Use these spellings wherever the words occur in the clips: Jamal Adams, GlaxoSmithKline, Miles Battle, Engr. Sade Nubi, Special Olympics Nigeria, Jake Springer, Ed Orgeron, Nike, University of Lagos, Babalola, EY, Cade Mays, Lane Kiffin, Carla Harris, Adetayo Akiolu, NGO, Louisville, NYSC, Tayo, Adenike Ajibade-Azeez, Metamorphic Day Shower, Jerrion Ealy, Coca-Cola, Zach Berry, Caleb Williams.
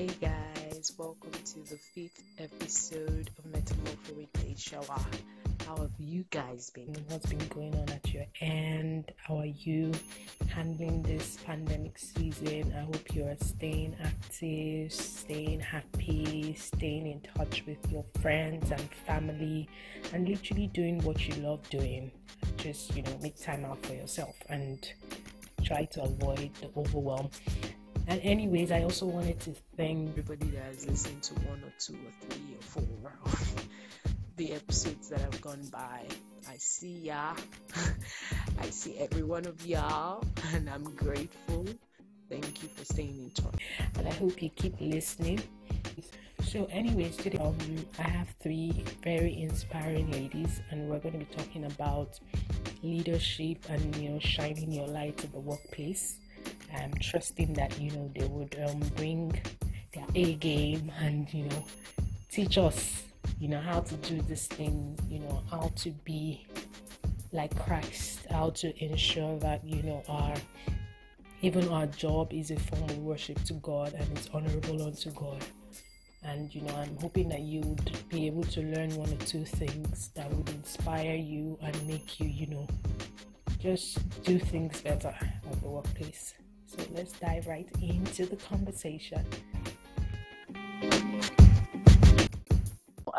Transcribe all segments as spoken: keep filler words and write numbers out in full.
Hey guys, welcome to the fifth episode of Metamorphic Day Shower. How have you guys been? What's been going on at your end? How are you handling this pandemic season? I hope you are staying active, staying happy, staying in touch with your friends and family, and literally doing what you love doing. Just, you know, make time out for yourself and try to avoid the overwhelm. And anyways, I also wanted to thank everybody that has listened to one or two or three or four of the episodes that have gone by. I see ya. I see every one of y'all, and I'm grateful. Thank you for staying in touch. And I hope you keep listening. So anyways, today um, I have three very inspiring ladies, and we're going to be talking about leadership and, you know, shining your light in the workplace. I'm trusting that, you know, they would um, bring their A game and, you know, teach us, you know, how to do this thing, you know, how to be like Christ, how to ensure that, you know, our, even our job is a form of worship to God and it's honorable unto God. And, you know, I'm hoping that you would be able to learn one or two things that would inspire you and make you, you know, just do things better at the workplace. So let's dive right into the conversation.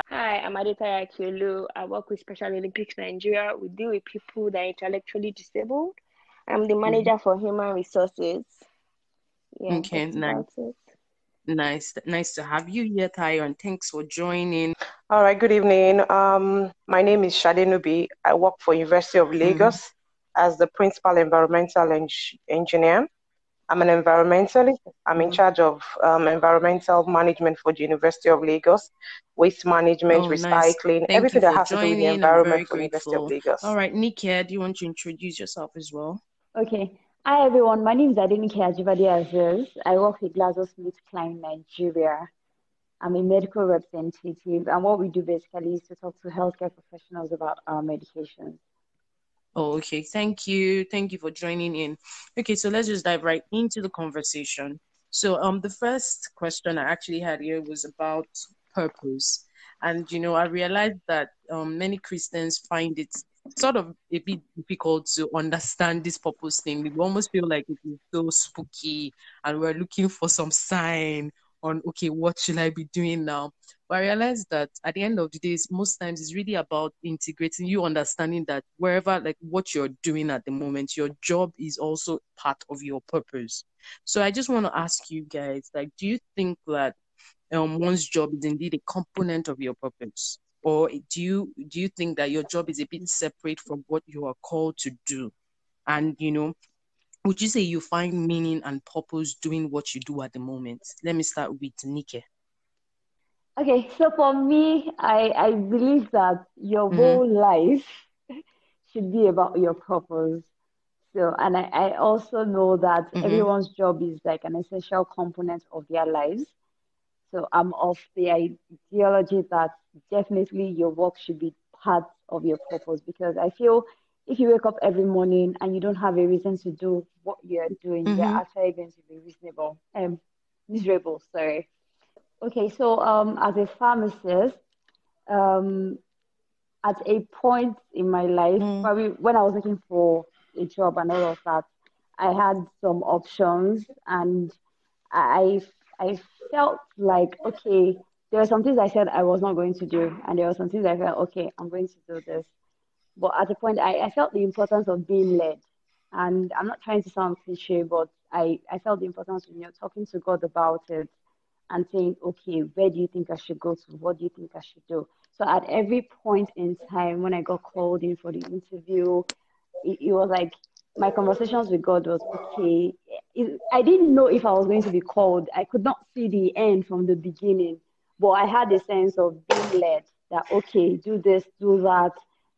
Hi, I'm Adetayo Akiolu. I work with Special Olympics Nigeria. We deal with people that are intellectually disabled. I'm the manager mm. for human resources. Yeah, okay, nice. Nice, nice to have you here, Tayo, and thanks for joining. All right, good evening. Um, my name is Sade Nubi. I work for University of Lagos mm. as the principal environmental en- engineer. I'm an environmentalist. I'm in charge of um, environmental management for the University of Lagos, waste management, oh, recycling, nice. everything that has to do with the environment for the University of Lagos. All right, Nike, do you want to introduce yourself as well? Okay. Hi, everyone. My name is Adenike Ajibade-Azeez. I work with GlaxoSmithKline Nigeria. I'm a medical representative, and what we do basically is to talk to healthcare professionals about our medications. Oh, okay. Thank you. Thank you for joining in. Okay, so let's just dive right into the conversation. So um, the first question I actually had here was about purpose. And, you know, I realized that um, many Christians find it sort of a bit difficult to understand this purpose thing. We almost feel like it is so spooky and we're looking for some sign on, okay, what should I be doing now? But I realized that at the end of the day, most times it's really about integrating, you understanding that wherever, like what you're doing at the moment, your job is also part of your purpose. So I just want to ask you guys, like, do you think that um, one's job is indeed a component of your purpose? Or do you do you think that your job is a bit separate from what you are called to do? And, you know, would you say you find meaning and purpose doing what you do at the moment? Let me start with Nike. Okay, so for me, I, I believe that your mm-hmm. whole life should be about your purpose. So, and I, I also know that mm-hmm. everyone's job is like an essential component of their lives. So I'm of the ideology that definitely your work should be part of your purpose, because I feel if you wake up every morning and you don't have a reason to do what you're doing, mm-hmm. you're actually going to be reasonable, um, miserable, sorry. Okay, so um, as a pharmacist, um, at a point in my life, mm. probably when I was looking for a job and all of that, I had some options, and I I felt like, okay, there were some things I said I was not going to do, and there were some things I felt, okay, I'm going to do this. But at a point, I, I felt the importance of being led. And I'm not trying to sound cliche, but I, I felt the importance of, you know, talking to God about it and saying, okay, where do you think I should go to? What do you think I should do? So at every point in time, when I got called in for the interview, it, it was like my conversations with God was, okay, it, I didn't know if I was going to be called. I could not see the end from the beginning, but I had a sense of being led that, okay, do this, do that.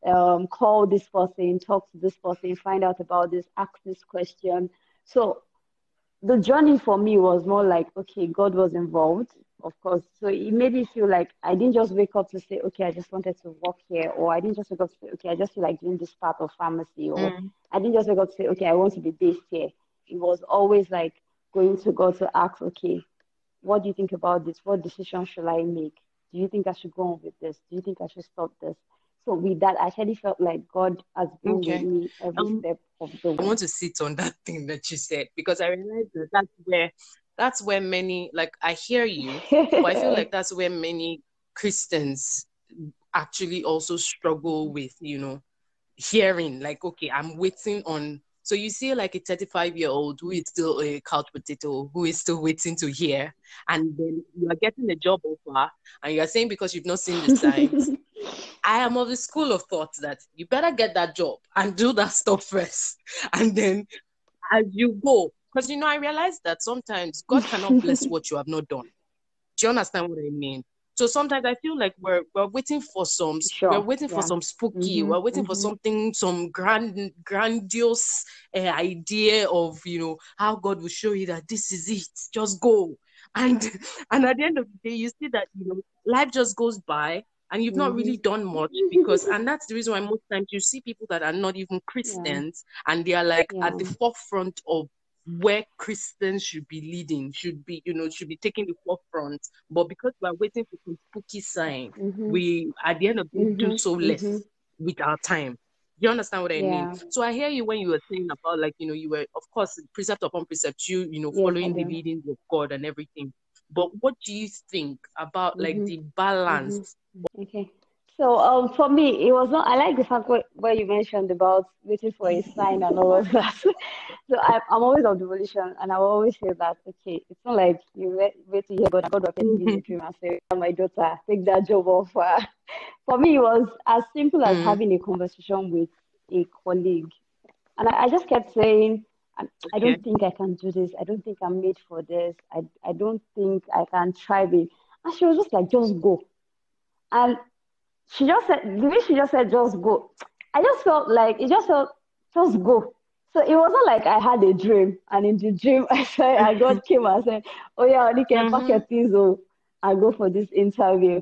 Um, call this person, talk to this person, find out about this, ask this question. So the journey for me was more like, okay, God was involved, of course. So it made me feel like I didn't just wake up to say, okay, I just wanted to work here, or I didn't just wake up to say, okay, I just feel like doing this part of pharmacy, or mm. I didn't just wake up to say, okay, I want to be based here. It was always like going to God to ask, okay, What do you think about this? What decision should I make? Do you think I should go on with this? Do you think I should stop this? So with that, I actually felt like God has been okay. with me every um, step of the way. I want to sit on that thing that you said, because I realized that that's where, that's where many, like, I hear you, but I feel like that's where many Christians actually also struggle with, you know, hearing, like, okay, I'm waiting on, so you see like a thirty-five-year-old who is still a couch potato, who is still waiting to hear, and then you are getting a job offer, and you are saying because you've not seen the signs, I am of the school of thought that you better get that job and do that stuff first. And then as you go, because, you know, I realized that sometimes God cannot bless what you have not done. Do you understand what I mean? So sometimes I feel like we're we're waiting for some, sure. we're waiting yeah. for some spooky, mm-hmm. we're waiting mm-hmm. for something, some grand, grandiose uh, idea of, you know, how God will show you that this is it, just go. And, and at the end of the day, you see that, you know, life just goes by. And you've not really done much because, and that's the reason why most times you see people that are not even Christians yeah. and they are like yeah. at the forefront of where Christians should be leading, should be, you know, should be taking the forefront. But because we're waiting for some spooky sign, mm-hmm. we, at the end of the day, mm-hmm. do so less mm-hmm. with our time. You understand what I yeah. mean? So I hear you when you were saying about, like, you know, you were, of course, precept upon precept, you, you know, following yeah, the leadings of God and everything. But what do you think about, like, mm-hmm. the balance? Mm-hmm. Okay, so um, for me, it was not, I like the fact where, where you mentioned about waiting for a sign and all of that. So I, I'm always of the volition, and I will always say that, okay, it's not like you wait, wait to hear God, God will send you the dream and say, oh, my daughter, take that job offer. For me, it was as simple as mm. having a conversation with a colleague. And I, I just kept saying, I, I don't okay. think I can do this. I don't think I'm made for this. I, I don't think I can try it. And she was just like, just go. And she just said, the way she just said, just go. I just felt like, it just felt, just go. So it wasn't like I had a dream. And in the dream, I said, I God came and said, oh yeah, you can mm-hmm. pack your things up and go for this interview.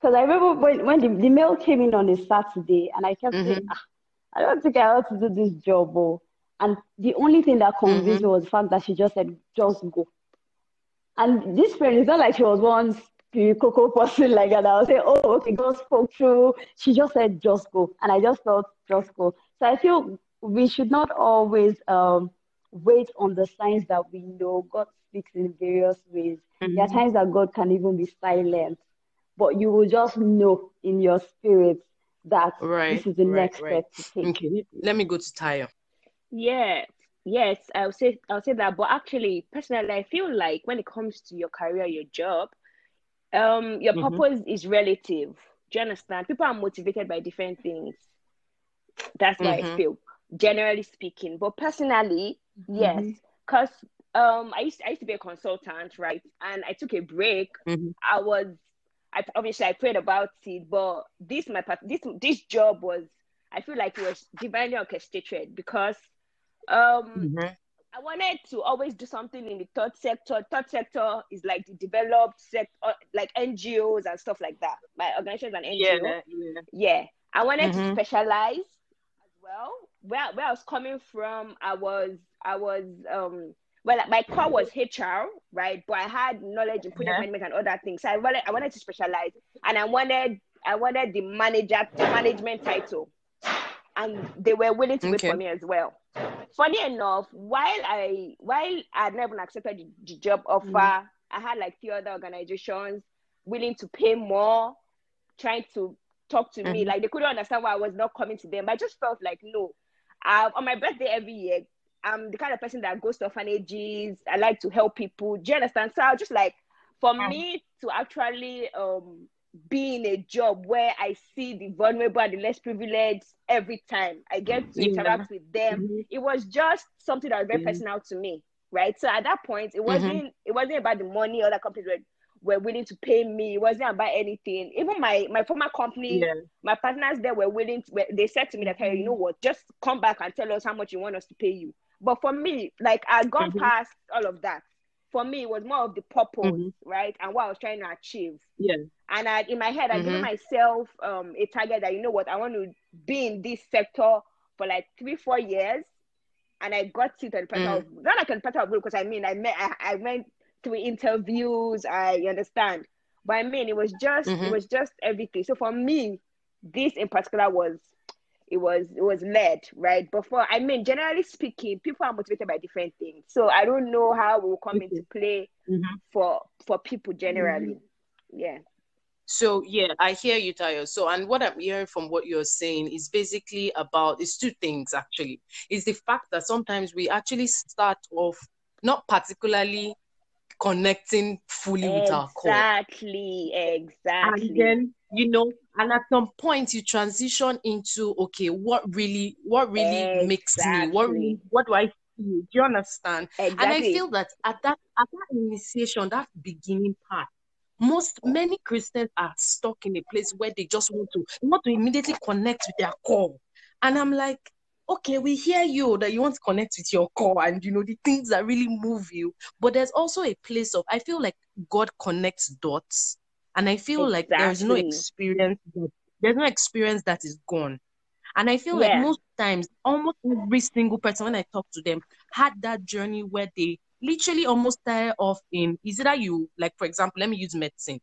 Because I remember when, when the, the mail came in on a Saturday, and I kept mm-hmm. saying, ah, I don't think I ought to do this job. Oh. And the only thing that convinced mm-hmm. me was the fact that she just said, just go. And this friend, it's not like she was once, cocoa person like that. I was saying, oh, okay, God spoke through. She just said, just go. And I just thought, just go. So I feel we should not always um, wait on the signs that we know. God speaks in various ways. Mm-hmm. There are times that God can even be silent, but you will just know in your spirit that right, this is the right, next right. step to take. Okay. Let me go to Tayo. Yeah. Yes, I'll say, I'll say that. But actually, personally, I feel like when it comes to your career, your job, Um, your purpose mm-hmm. is relative. Do you understand? People are motivated by different things. That's mm-hmm. why I feel, generally speaking. But personally, mm-hmm. yes, because um, I used to, I used to be a consultant, right? And I took a break. Mm-hmm. I was, I obviously I prayed about it, but this my this this job was, I feel like it was divinely orchestrated because um. Mm-hmm. I wanted to always do something in the third sector. Third sector is like the developed sector, like N G Os and stuff like that. My organizations and N G Os. Yeah, yeah. yeah. I wanted mm-hmm. to specialize as well. Where where I was coming from, I was I was um well my core was H R, right? But I had knowledge in project yeah. management and other things. So I wanted I wanted to specialize, and I wanted I wanted the manager the management title, and they were willing to okay. wait for me as well. Funny enough, while I while I had never accepted the, the job offer, mm. I had like few other organizations willing to pay more, trying to talk to mm. me. Like they couldn't understand why I was not coming to them. But I just felt like no. I, on my birthday every year, I'm the kind of person that goes to orphanages. I like to help people. Do you understand? So I was just like, for um, me to actually um be in a job where I see the vulnerable and the less privileged every time I get to interact yeah. with them. Mm-hmm. It was just something that was very mm-hmm. personal to me, right? So at that point, it wasn't mm-hmm. it wasn't about the money other companies were, were willing to pay me. It wasn't about anything. Even my my former company, yeah. my partners there were willing to, they said to me that, hey, you know what, just come back and tell us how much you want us to pay you. But for me, like I'd gone mm-hmm. past all of that. For me, it was more of the purpose, mm-hmm. right? And what I was trying to achieve. Yeah. And I, in my head, I mm-hmm. gave myself um, a target that, you know what, I want to be in this sector for like three, four years. And I got to the part mm-hmm. of, not like the part of, because I mean, I, met, I, I went through interviews, I understand. But I mean, it was just, mm-hmm. it was just everything. So for me, this in particular was, it was, it was led, right? But for, I mean, generally speaking, people are motivated by different things. So I don't know how it will come into play mm-hmm. for, for people generally. Mm-hmm. Yeah. So, yeah, I hear you, Tayo. So, and what I'm hearing from what you're saying is basically about, it's two things, actually. It's the fact that sometimes we actually start off not particularly connecting fully exactly, with our core. Exactly, exactly. And then, you know, and at some point you transition into, okay, what really, what really exactly. makes me, what really, what do I feel? Do you understand? Exactly. And I feel that at that, at that initiation, that beginning part, Most, many Christians are stuck in a place where they just want to, want to immediately connect with their core. And I'm like, okay, we hear you that you want to connect with your core and, you know, the things that really move you. But there's also a place of, I feel like God connects dots. And I feel exactly. like there's no experience, that, there's no experience that is gone. And I feel yeah. like most times, almost every single person, when I talk to them, had that journey where they literally almost tire off in, is it that you, like, for example, let me use medicine.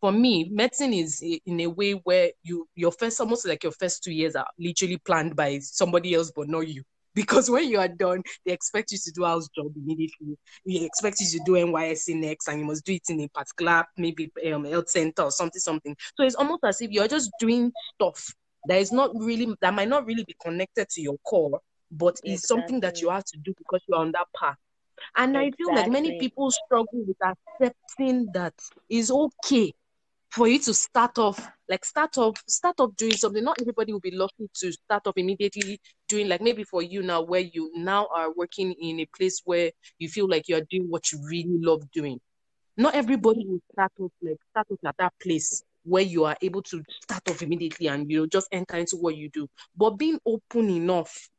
For me, medicine is in a way where you, your first, almost like your first two years are literally planned by somebody else, but not you. Because when you are done, they expect you to do house job immediately. They expect you to do N Y S C next, and you must do it in a particular, maybe um, health center or something, something. So it's almost as if you're just doing stuff that is not really, that might not really be connected to your core, but exactly. it's something that you have to do because you are on that path. And exactly. I feel like many people struggle with accepting that it's okay for you to start off, like start off, start off doing something. Not everybody will be lucky to start off immediately doing, like maybe for you now, where you now are working in a place where you feel like you're doing what you really love doing. Not everybody will start off, like start off at that place where you are able to start off immediately and, you know, just enter into what you do. But being open enough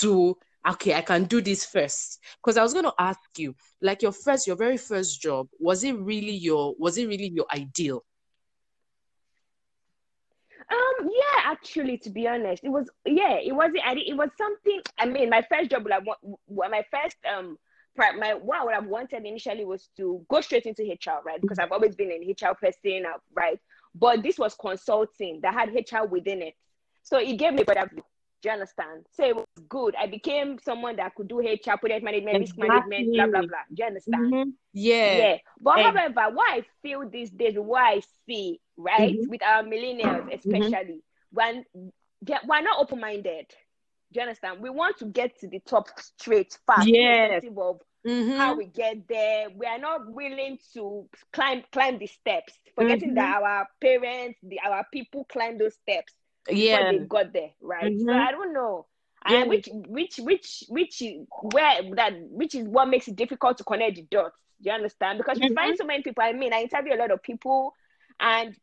to, okay, I can do this first. Because I was going to ask you, like your first, your very first job, was it really your, was it really your ideal? Um, yeah, actually, to be honest, it was, yeah, it was, it was something, I mean, my first job, like, my first, um, my, what I wanted initially was to go straight into H R, right? Because I've always been an H R person, right? But this was consulting that had H R within it. So it gave me a better view. Do you understand? So it was good. I became someone that could do H R, project management, risk exactly. management, blah, blah, blah. Do you understand? Mm-hmm. Yeah. Yeah. But and, however, what I feel these days, what I see, right, mm-hmm. with our millennials especially, mm-hmm. when we're not open-minded. Do you understand? We want to get to the top straight fast. Yes. Of mm-hmm. how we get there. We are not willing to climb climb the steps, forgetting mm-hmm. that our parents, the, our people climb those steps. Yeah, they got there, right? Mm-hmm. So I don't know, yeah. and which, which, which, which, where that, which is what makes it difficult to connect the dots. Do you understand? Because mm-hmm. we find so many people. I mean, I interview a lot of people, and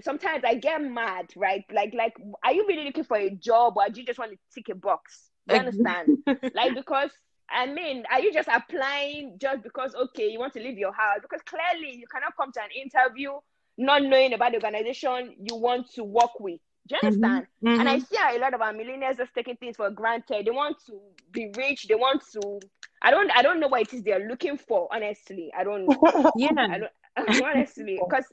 sometimes I get mad, right? Like, like, are you really looking for a job, or do you just want to tick a box? Do you understand? Like, because I mean, are you just applying just because okay, you want to leave your house? Because clearly, you cannot come to an interview not knowing about the organization you want to work with. Do you understand? Mm-hmm. Mm-hmm. And I see how a lot of our millennials just taking things for granted. They want to be rich. They want to. I don't. I don't know what it is they're looking for. Honestly, I don't. Yeah. I don't, honestly, because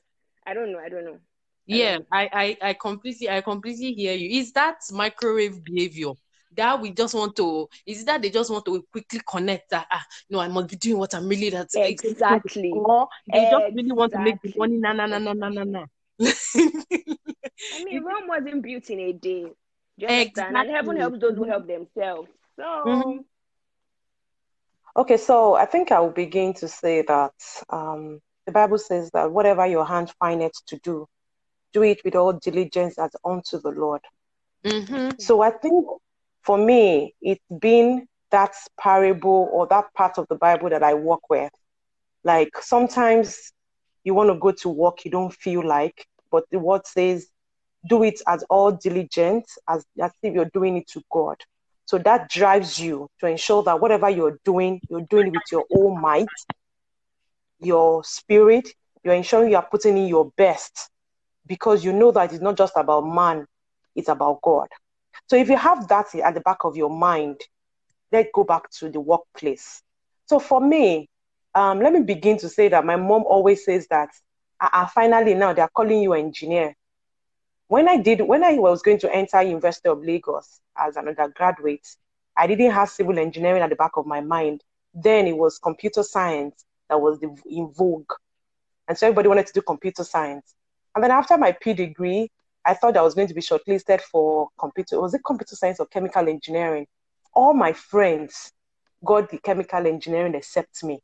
I don't know. I don't know. I yeah, don't know. I, I, I completely, I completely hear you. Is that microwave behavior? That we just want to, is that they just want to quickly connect that, ah, no, I must be doing what I'm really, that's exactly. Or they exactly. just really want to make the money, na, na, na, na, na, na, na. I mean, Rome wasn't built in a day. Do you exactly. And heaven helps those who help themselves. So. Mm-hmm. Okay, so I think I will begin to say that um, the Bible says that whatever your hand findeth to do, do it with all diligence as unto the Lord. Mm-hmm. So I think, for me, it's been that parable or that part of the Bible that I work with. Like sometimes you want to go to work, you don't feel like, but the word says, do it as all diligent as, as if you're doing it to God. So that drives you to ensure that whatever you're doing, you're doing it with your own might, your spirit, you're ensuring you are putting in your best because you know that it's not just about man, it's about God. So if you have that at the back of your mind, let's go back to the workplace. So for me, Um, let me begin to say that my mom always says that, ah, finally now they're calling you an engineer. When I did, when I was going to enter University of Lagos as an undergraduate, I didn't have civil engineering at the back of my mind. Then it was computer science that was the, in vogue. And so everybody wanted to do computer science. And then after my P degree, I thought I was going to be shortlisted for computer, was it computer science or chemical engineering? All my friends got the chemical engineering except me.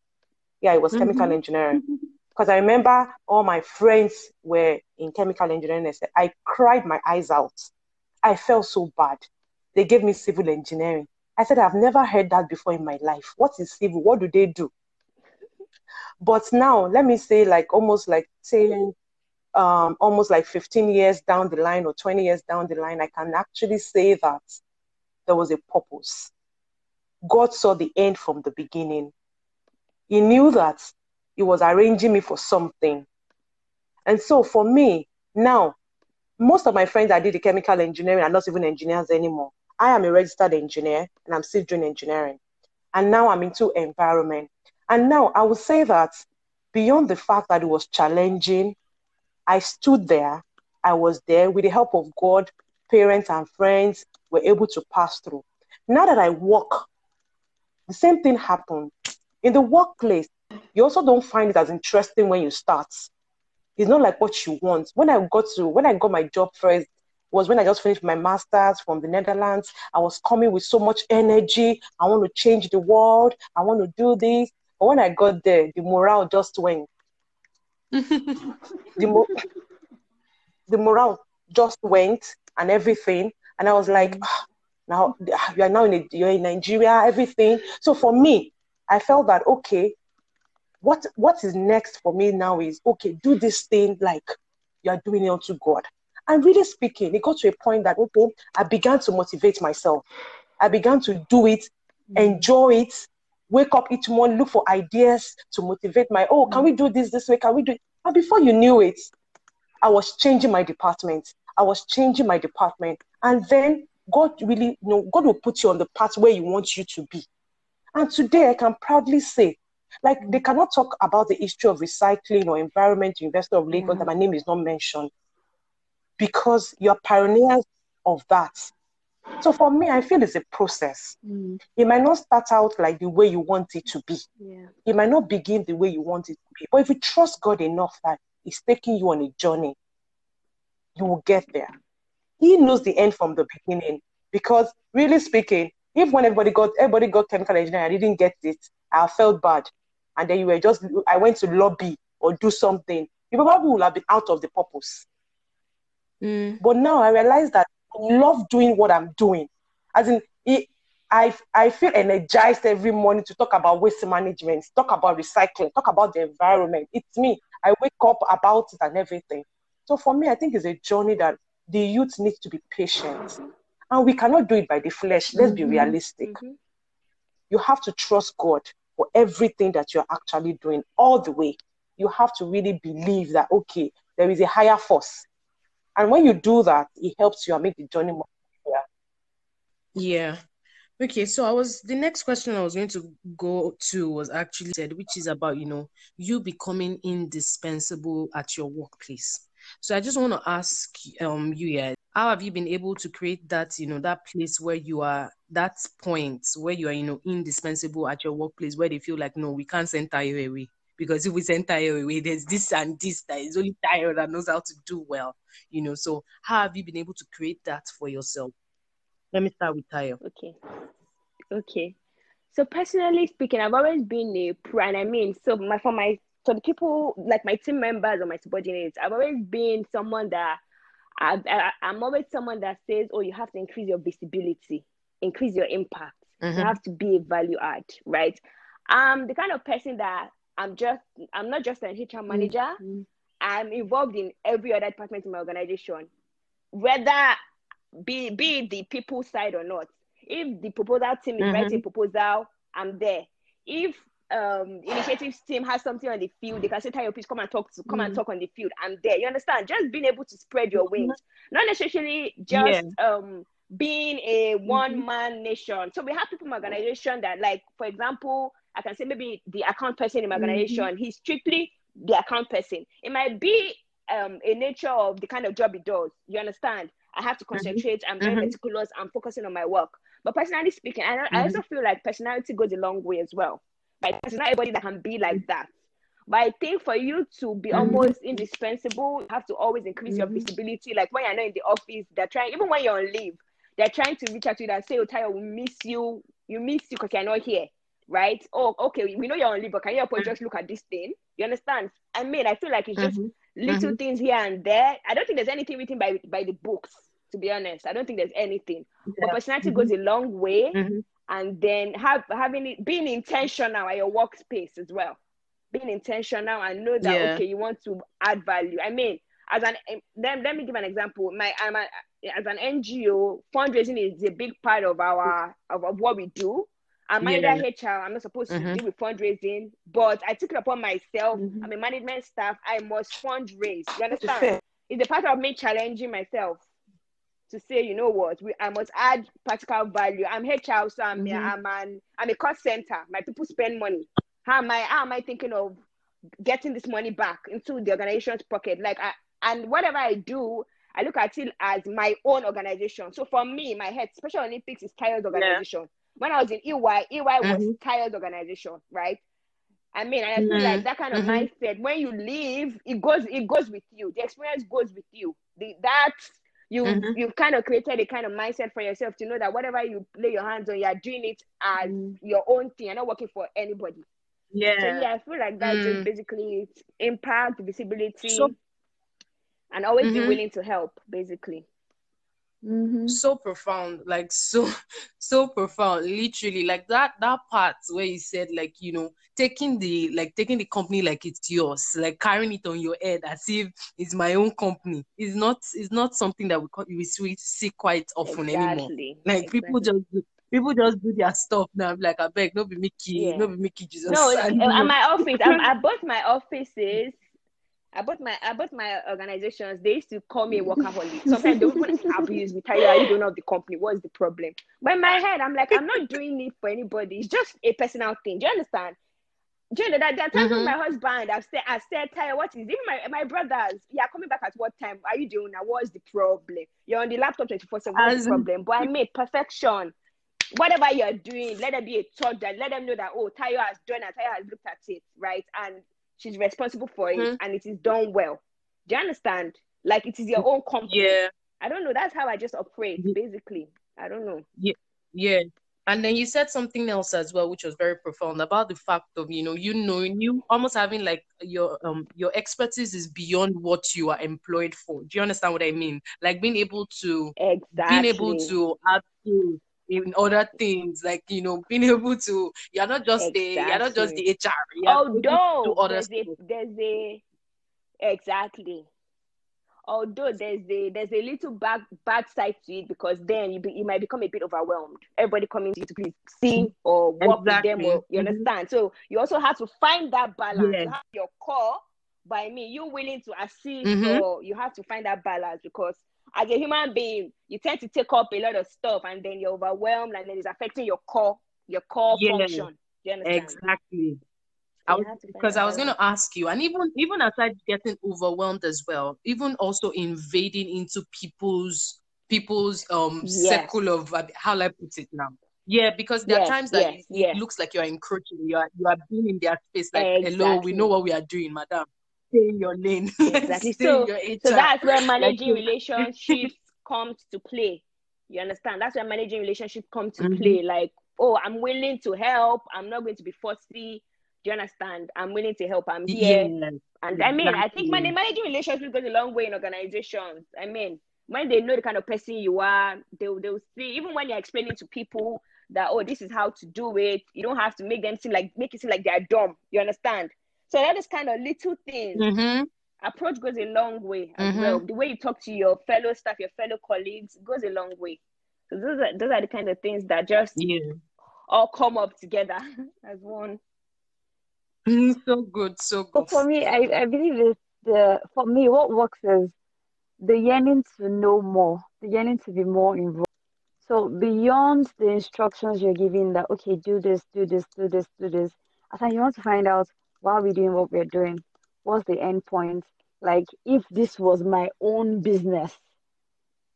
Yeah, it was mm-hmm. chemical engineering. Because I remember all my friends were in chemical engineering. I cried my eyes out. I felt so bad. They gave me civil engineering. I said, I've never heard that before in my life. What is civil? What do they do? But now, let me say, like, almost like saying, um, almost like fifteen years down the line or twenty years down the line, I can actually say that there was a purpose. God saw the end from the beginning. He knew that he was arranging me for something. And so for me, now, most of my friends that did the chemical engineering are not even engineers anymore. I am a registered engineer, and I'm still doing engineering. And now I'm into environment. And now I would say that beyond the fact that it was challenging, I stood there, I was there. With the help of God, parents and friends were able to pass through. Now that I work, the same thing happened. In the workplace, you also don't find it as interesting when you start. It's not like what you want. When I got to, when I got my job first, was when I just finished my master's from the Netherlands. I was coming with so much energy. I want to change the world. I want to do this. But when I got there, the morale just went. the, mo- the morale just went and everything. And I was like, ah, now you are now in, a, you're in Nigeria, everything. So for me, I felt that, okay, what what is next for me now is, okay, do this thing like you're doing it unto God. And really speaking, it got to a point that, okay, I began to motivate myself. I began to do it, enjoy it, wake up each morning, look for ideas to motivate my, oh, can we do this this way? Can we do it? And before you knew it, I was changing my department. I was changing my department. And then God really, you know, God will put you on the path where you want you to be. And today I can proudly say, like, they cannot talk about the issue of recycling or environment, University of Lagos, mm-hmm. that my name is not mentioned, because you are pioneers of that. So for me, I feel it's a process. Mm. It might not start out like the way you want it to be. Yeah. It might not begin the way you want it to be. But if you trust God enough that he's taking you on a journey, you will get there. He knows the end from the beginning. Because really speaking, if when everybody got everybody got chemical engineering, I didn't get it, I felt bad. And then you were just, I went to lobby or do something, you probably would have been out of the purpose. Mm. But now I realize that I love doing what I'm doing. As in, it, I, I feel energized every morning to talk about waste management, talk about recycling, talk about the environment. It's me. I wake up about it and everything. So for me, I think it's a journey that the youth needs to be patient. And we cannot do it by the flesh. Let's mm-hmm. be realistic. Mm-hmm. You have to trust God for everything that you're actually doing all the way. You have to really believe that, okay, there is a higher force. And when you do that, it helps you and make the journey more clear. Yeah. Okay, so I was the next question I was going to go to was actually said, which is about, you know, you becoming indispensable at your workplace. So I just want to ask um you, yeah, how have you been able to create that, you know, that place where you are, that point where you are, you know, indispensable at your workplace, where they feel like, no, we can't send Tayo away. Because if we send Tayo away, there's this and this that is only Tayo that knows how to do well, you know. So how have you been able to create that for yourself? Let me start with Tayo. Okay. Okay. So personally speaking, I've always been a pro, and I mean, so my for my so the people like my team members or my subordinates, I've always been someone that I've, I, I'm always someone that says, oh, you have to increase your visibility, increase your impact. Mm-hmm. You have to be a value add, right? I'm the kind of person that I'm just, I'm not just an H R manager. Mm-hmm. I'm involved in every other department in my organization, whether be, be the people side or not. If the proposal team is mm-hmm. writing proposal, I'm there. If um, the initiatives team has something on the field, they can say, Tayo, please come and talk to, come mm-hmm. and talk on the field. I'm there. You understand? Just being able to spread your wings, not necessarily just yeah. um, being a one-man mm-hmm. nation. So we have people in my organization that, like, for example, I can say maybe the account person in my organization, mm-hmm. he's strictly the account person. It might be um, a nature of the kind of job he does. You understand? I have to concentrate. Mm-hmm. I'm very mm-hmm. meticulous. I'm focusing on my work. But personally speaking, I, mm-hmm. I also feel like personality goes a long way as well. Like, it's not everybody that can be like that. But I think for you to be mm-hmm. almost indispensable, you have to always increase mm-hmm. your visibility. Like when you're not in the office, they're trying, even when you're on leave, they're trying to reach out to you and say, oh, Tayo, we miss you. You miss you because you're not here, right? Oh, okay, we know you're on leave, but can you mm-hmm. just look at this thing? You understand? I mean, I feel like it's just mm-hmm. little mm-hmm. things here and there. I don't think there's anything written by, by the books, to be honest. I don't think there's anything. Yeah. But personality mm-hmm. goes a long way. Mm-hmm. And then have, having it, being intentional at your workspace as well. Being intentional and know that, yeah. okay, you want to add value. I mean, as an, let, let me give an example. My, I'm a, as an N G O, fundraising is a big part of our, of, of what we do. I'm under yeah. H R, I'm not supposed mm-hmm. to deal with fundraising, but I took it upon myself. Mm-hmm. I'm a management staff, I must fundraise. You understand? It's a part of me challenging myself to say, you know what, we, I must add practical value. I'm H R, so I'm, mm-hmm. I'm, an, I'm a cost center. My people spend money. How am I, how am I thinking of getting this money back into the organization's pocket? Like, I, and whatever I do, I look at it as my own organization. So for me, my head, Special Olympics is Tayo's organization. Yeah. When I was in E Y, E Y mm-hmm. was Tayo's organization, right? I mean, I feel mm-hmm. like that kind of mm-hmm. mindset, when you leave, it goes, it goes with you. The experience goes with you. The, that you, mm-hmm. you've kind of created a kind of mindset for yourself to know that whatever you lay your hands on, you're doing it as mm-hmm. your own thing. You're not working for anybody. Yeah. So yeah, I feel like that's mm. just basically impact, visibility, so, and always mm-hmm. be willing to help, basically. Mm-hmm. So profound, like so, so profound. Literally, like that that part where you said, like, you know, taking the like taking the company like it's yours, like carrying it on your head as if it's my own company. It's not. It's not something that we we see quite often exactly. anymore. Like exactly. people just. People just do their stuff now. I'm like, I beg, no be Mickey, yeah. no be Mickey Jesus. No, at my office, I'm, I bought my offices. I bought my, I bought my organizations. They used to call me a workaholic. Sometimes they would abuse me. Tell you, you don't know the company. What's the problem? But in my head, I'm like, I'm not doing it for anybody. It's just a personal thing. Do you understand? Do you know that there are times mm-hmm. with my husband, I've said, I said, Tayo, what is it? Even my, my brothers, yeah, coming back at what time? Are you doing now? What's the problem? You're on the laptop twenty-four seven. What's the problem? But I made perfection. Whatever you're doing, let there be a thought that let them know that, oh, Tayo has done it, Tayo has looked at it, right? And she's responsible for it, mm-hmm. and it is done well. Do you understand? Like, it is your own company. Yeah. I don't know. That's how I just operate, basically. I don't know. Yeah. Yeah. And then you said something else as well, which was very profound about the fact of, you know, you knowing you almost having like your um your expertise is beyond what you are employed for. Do you understand what I mean? Like being able to exactly. being able to add to in other things, like, you know, being able to, you're not just exactly. the, you're not just the H R. Although there's a, there's a, exactly. Although there's a, there's a little bad, bad side to it, because then you, be, you might become a bit overwhelmed. Everybody coming to you to please see or work exactly. with them, or, you mm-hmm. understand? So you also have to find that balance. Yes. You have your core, by me, you're willing to assist, mm-hmm. or you have to find that balance, because as a human being, you tend to take up a lot of stuff, and then you're overwhelmed, and then it's affecting your core, your core yeah, function. Do you understand? Exactly. I was, because I was going to ask you, and even even aside getting overwhelmed as well, even also invading into people's people's um yes. circle of uh, how do I put it now? Yeah, because there yes, are times that yes, it yes. looks like you're encroaching, you are you are being in their space. Like, exactly. hello, we know what we are doing, madam. Stay in your lane. Exactly. So, your so that's where managing relationships comes to play. You understand? That's where managing relationships come to mm-hmm. play. Like, oh, I'm willing to help. I'm not going to be fussy. Do you understand? I'm willing to help. I'm here. Yeah. And I mean, I think man- managing relationships goes a long way in organizations. I mean, when they know the kind of person you are, they'll, they'll see, even when you're explaining to people that, oh, this is how to do it, you don't have to make them seem like, make it seem like they're dumb. You understand? So that is kind of little things. Mm-hmm. Approach goes a long way as mm-hmm. well. The way you talk to your fellow staff, your fellow colleagues, goes a long way. So those are those are the kind of things that just yeah. all come up together as one. So good, so good. So for me, I, I believe it's the, for me, what works is the yearning to know more, the yearning to be more involved. So beyond the instructions you're giving that, okay, do this, do this, do this, do this, as I want to find out why are we doing what we're doing? What's the end point? Like, if this was my own business,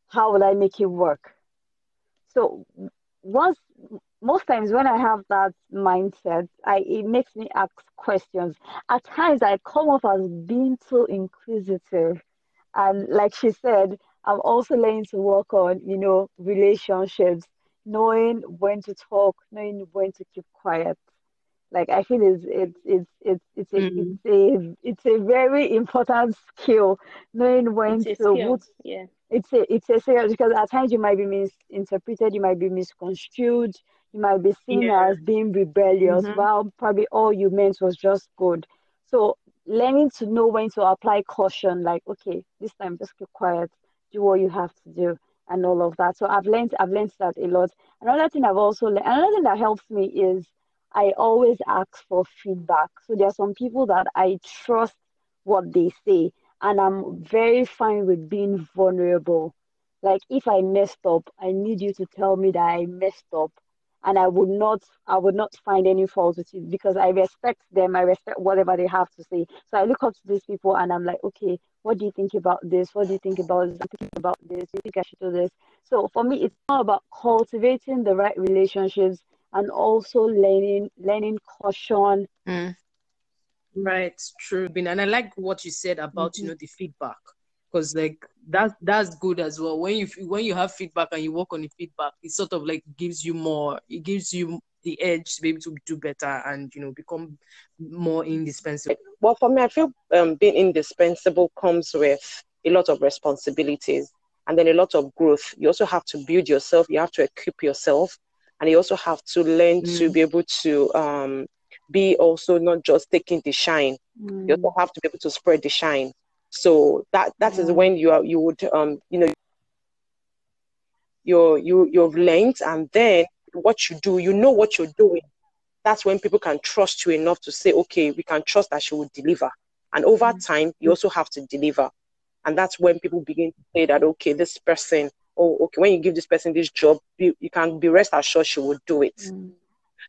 how would I make it work? So once, most times when I have that mindset, I, it makes me ask questions. At times I come off as being too inquisitive. And like she said, I'm also learning to work on, you know, relationships, knowing when to talk, knowing when to keep quiet. Like, I feel it's it's it's it's it's a, mm. it's, a it's a very important skill, knowing when it's to what, yeah. It's a it's a skill, because at times you might be misinterpreted, you might be misconstrued, you might be seen yeah. as being rebellious. Mm-hmm. While probably all you meant was just good. So learning to know when to apply caution, like, okay, this time just keep quiet, do what you have to do, and all of that. So I've learned I've learned that a lot. Another thing I've also learned, another thing that helps me is I always ask for feedback. So there are some people that I trust what they say, and I'm very fine with being vulnerable. Like, if I messed up, I need you to tell me that I messed up, and I would not, I would not find any fault with it, because I respect them. I respect whatever they have to say. So I look up to these people, and I'm like, okay, what do you think about this? What do you think about this? I'm thinking about this. Do you think I should do this? So for me, it's all about cultivating the right relationships, and also learning, learning caution. Mm. Right, true. And I like what you said about, mm-hmm. you know, the feedback, because like that, that's good as well. When you when you have feedback and you work on the feedback, it sort of like gives you more. It gives you the edge to be able to do better and, you know, become more indispensable. Well, for me, I feel um, being indispensable comes with a lot of responsibilities and then a lot of growth. You also have to build yourself. You have to equip yourself. And you also have to learn mm. to be able to um, be also not just taking the shine. Mm. You also have to be able to spread the shine. So that that yeah. is when you are you would um, you know you you you've learned, and then what you do, you know what you're doing. That's when people can trust you enough to say, okay, we can trust that she will deliver. And over mm. time, you also have to deliver, and that's when people begin to say that, okay, this person. Oh, okay, when you give this person this job, you, you can be rest assured she will do it. Mm.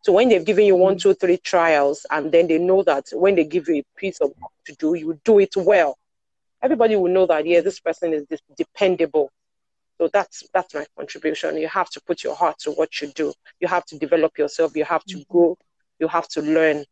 So when they've given you one, two, three trials, and then they know that when they give you a piece of work to do, you do it well. Everybody will know that, yeah, this person is this dependable. So that's that's my contribution. You have to put your heart to what you do. You have to develop yourself. You have to mm. grow. You have to learn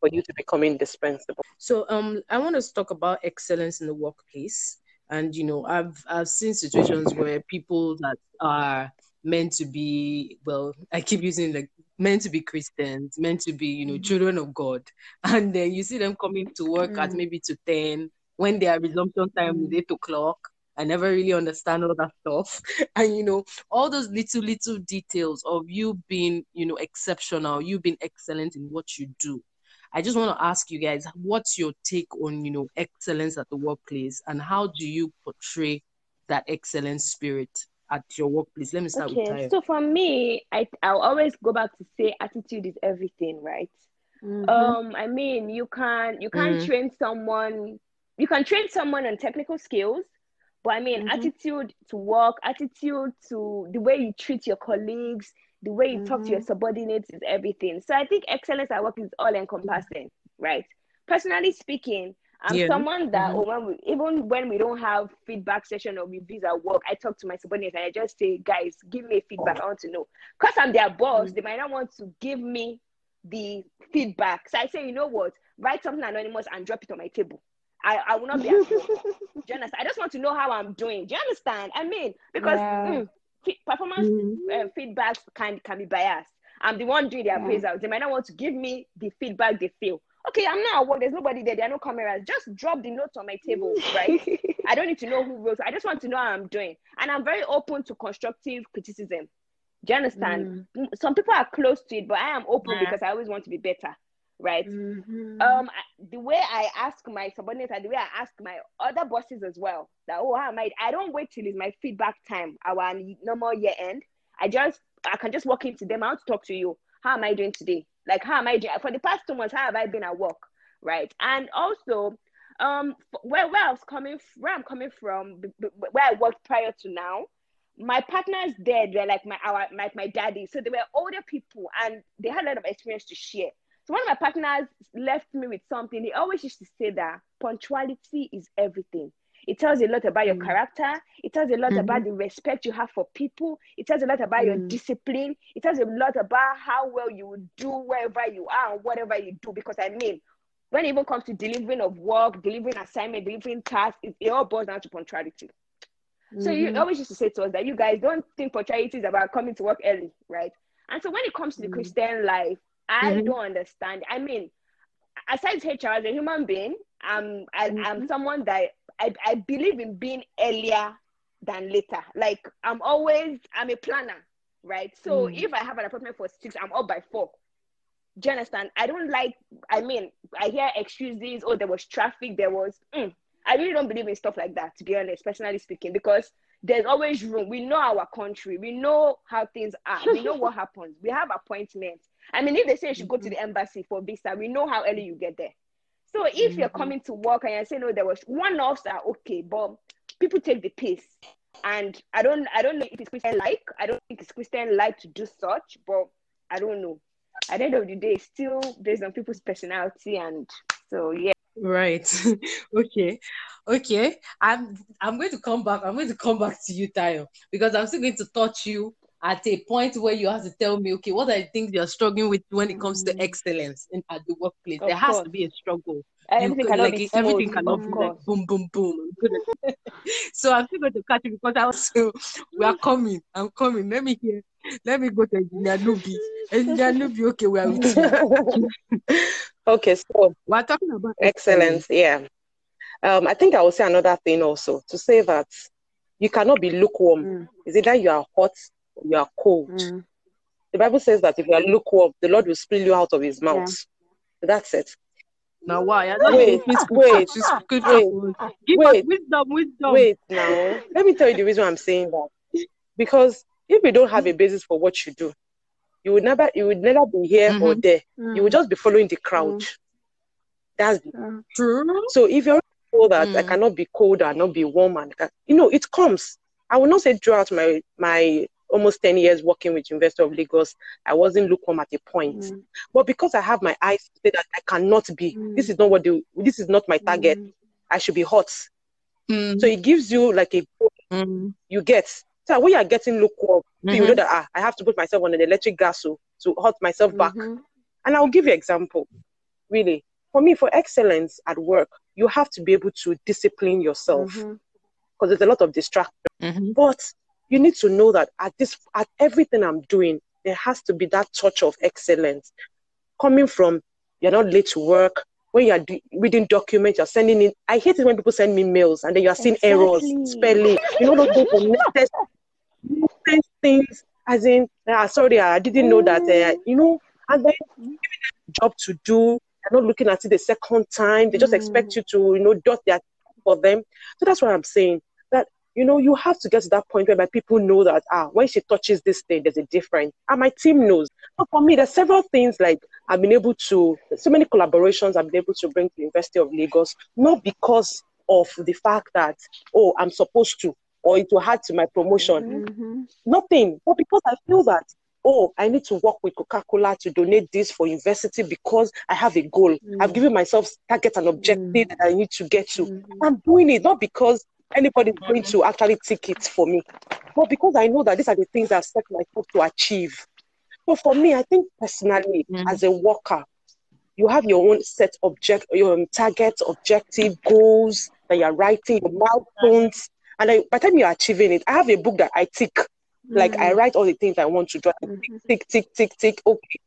for you to become indispensable. So um, I want us to talk about excellence in the workplace. And, you know, I've I've seen situations where people that are meant to be, well, I keep using like meant to be Christians, meant to be, you know, children of God. And then you see them coming to work mm. at maybe to ten, when their resumption time is eight o'clock. I never really understand all that stuff. And, you know, all those little, little details of you being, you know, exceptional, you being excellent in what you do. I just want to ask you guys, what's your take on, you know, excellence at the workplace, and how do you portray that excellence spirit at your workplace? Let me start okay. with Tayo. So for me, I, I'll always go back to say attitude is everything, right? Mm-hmm. Um, I mean, you can, you can mm-hmm. train someone, you can train someone on technical skills, but I mean, mm-hmm. attitude to work, attitude to the way you treat your colleagues, the way you mm-hmm. talk to your subordinates is everything. So I think excellence at work is all-encompassing, right? Personally speaking, I'm yeah. someone that mm-hmm. when we, even when we don't have feedback session or reviews at work, I talk to my subordinates and I just say, guys, give me feedback. I want to know. Because I'm their boss, mm-hmm. they might not want to give me the feedback. So I say, you know what? Write something anonymous and drop it on my table. I, I will not be asking. Do you understand? I just want to know how I'm doing. Do you understand? I mean, because... Yeah. Mm, performance mm-hmm. uh, feedbacks can can be biased. I'm the one doing the yeah. appraisal. They might not want to give me the feedback they feel. Okay, I'm not at work. There's nobody there. There are no cameras. Just drop the notes on my table, right? I don't need to know who wrote. I just want to know how I'm doing. And I'm very open to constructive criticism. Do you understand? Mm. Some people are close to it, but I am open yeah. because I always want to be better, right? Mm-hmm. Um, the way I ask my subordinates and the way I ask my other bosses as well, that, oh, how am I? I don't wait till it's my feedback time, our normal year end. I just, I can just walk into them. I want to talk to you. How am I doing today? Like, how am I doing? For the past two months, how have I been at work, right? And also, um, where, where I was coming, where I'm coming from, where I worked prior to now, my partners there, they're like my, our, my, my daddy. So they were older people and they had a lot of experience to share. So one of my partners left me with something. He always used to say that punctuality is everything. It tells a lot about your mm. character. It tells a lot mm-hmm. about the respect you have for people. It tells a lot about mm. your discipline. It tells a lot about how well you will do wherever you are and whatever you do. Because I mean, when it even comes to delivering of work, delivering assignment, delivering tasks, it, it all boils down to punctuality. Mm-hmm. So you always used to say to us that you guys don't think punctuality is about coming to work early, right? And so when it comes to the mm-hmm. Christian life, I mm-hmm. don't understand. I mean, aside H R, as a human being, I'm, I, mm-hmm. I'm someone that I, I believe in being earlier than later. Like, I'm always, I'm a planner, right? So mm. if I have an appointment for six, I'm up by four. Do you understand? I don't like, I mean, I hear excuses, oh, there was traffic, there was, mm. I really don't believe in stuff like that, to be honest, personally speaking, because there's always room. We know our country. We know how things are. We know what happens. We have appointments. I mean, if they say you should mm-hmm. go to the embassy for visa, we know how early you get there. So if mm-hmm. you're coming to work and you're saying, no, there was one-offs are okay, but people take the piss. And I don't I don't know if it's Christian-like. I don't think it's Christian-like to do such, but I don't know. At the end of the day, it's still based on people's personality. And so, yeah. Right. okay. Okay. I'm I'm going to come back. I'm going to come back to you, Tayo, because I'm still going to touch you at a point where you have to tell me, okay, what are the things you're struggling with when it comes to excellence in at the workplace? Of there course. Has to be a struggle. Everything could, cannot like, be everything cannot be like boom, boom, boom. So I'm still going to catch you because I also we are coming. I'm coming. Let me hear. Let me go to Engineer Nubi. Engineer Nubi, okay, we are with you. Okay, so we're talking about excellence. Yeah. Um, I think I will say another thing also to say that you cannot be lukewarm. Mm. Is it that you are hot? You are cold. Mm. The Bible says that if you are lukewarm, the Lord will spill you out of his mouth. Yeah. That's it. Now, why? Wait, wait, wait, wait, wisdom, wisdom. Wait now. Let me tell you the reason I'm saying that. Because if you don't have a basis for what you do, you would never, you would never be here mm-hmm. or there. Mm. You would just be following the crowd. Mm. That's mm. true. So if you're told that mm. I cannot be cold, I cannot be warm, and you know, it comes. I will not say throughout my my. almost ten years working with University of Lagos, I wasn't lukewarm at a point. Mm. But because I have my eyes to say that I cannot be, mm. this is not what the, this is not my target. Mm. I should be hot. Mm. So it gives you like a, mm. you get. So when you are getting lukewarm, mm-hmm. you know that ah, I have to put myself on an electric gas to, to hot myself mm-hmm. back. And I'll give you an example. Really, for me, for excellence at work, you have to be able to discipline yourself because mm-hmm. there's a lot of distractions. Mm-hmm. But you need to know that at this, at everything I'm doing, there has to be that touch of excellence coming from. You're not late to work. When you're do- reading documents, you're sending in. I hate it when people send me mails and then you're seeing exactly. errors, spelling. You know those people necessary things. As in, ah, sorry, I didn't know that. Uh, you know, and then giving them a job to do. They're not looking at it the second time. They just mm. expect you to, you know, dot their for them. So that's what I'm saying. You know, you have to get to that point where my people know that, ah, when she touches this thing, there's a difference. And my team knows. But for me, there's several things like I've been able to, so many collaborations I've been able to bring to the University of Lagos, not because of the fact that, oh, I'm supposed to, or it will add to my promotion. Mm-hmm. Nothing. But because I feel that, oh, I need to work with Coca-Cola to donate this for university because I have a goal. Mm-hmm. I've given myself target and objective mm-hmm. that I need to get to. Mm-hmm. I'm doing it, not because anybody's going to actually take it for me. But because I know that these are the things I've set myself to achieve. So for me, I think personally, mm-hmm. as a worker, you have your own set object, your target, objective, goals that you're writing, your milestones. And I, by the time you're achieving it, I have a book that I tick. Mm-hmm. Like I write all the things I want to do. Tick, tick, tick, tick, tick. Okay.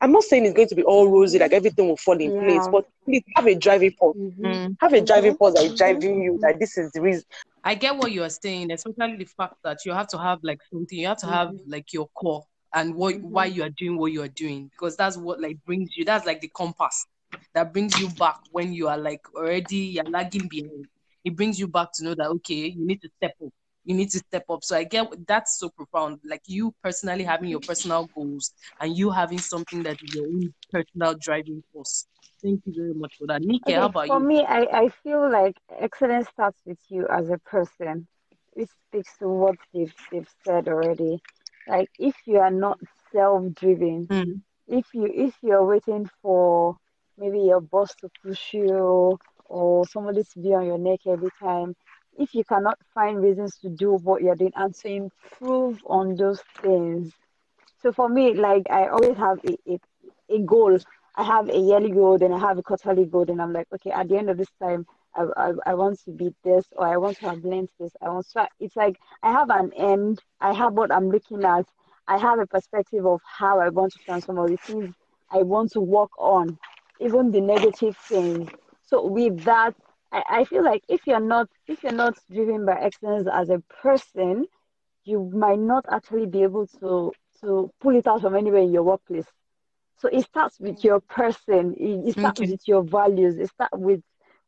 I'm not saying it's going to be all rosy, like everything will fall in yeah. place, but please have a driving force. Mm-hmm. Have a driving force that is driving you, that this is the reason. I get what you are saying, especially the fact that you have to have like something, you have to have mm-hmm. like your core and what, mm-hmm. why you are doing what you are doing, because that's what like brings you, that's like the compass that brings you back when you are like already, you're lagging behind. It brings you back to know that, okay, you need to step up. You need to step up. So I get that's so profound. Like you personally having your personal goals and you having something that is your own personal driving force. Thank you very much for that. Nike, okay, how about for you? For me, I, I feel like excellence starts with you as a person. It speaks to what they've, they've said already. Like if you are not self-driven, mm. if you if you're waiting for maybe your boss to push you or somebody to be on your neck every time, if you cannot find reasons to do what you're doing and to improve on those things. So for me, like, I always have a, a, a goal. I have a yearly goal, then I have a quarterly goal, and I'm like, okay, at the end of this time, I, I, I want to beat this, or I want to have learned this. I want to, it's like, I have an end. I have what I'm looking at. I have a perspective of how I want to transform all the things I want to work on, even the negative things. So with that, I, I feel like if you're not, if you're not driven by excellence as a person, you might not actually be able to, to pull it out from anywhere in your workplace. So it starts with your person. It, it starts okay. with your values. It starts with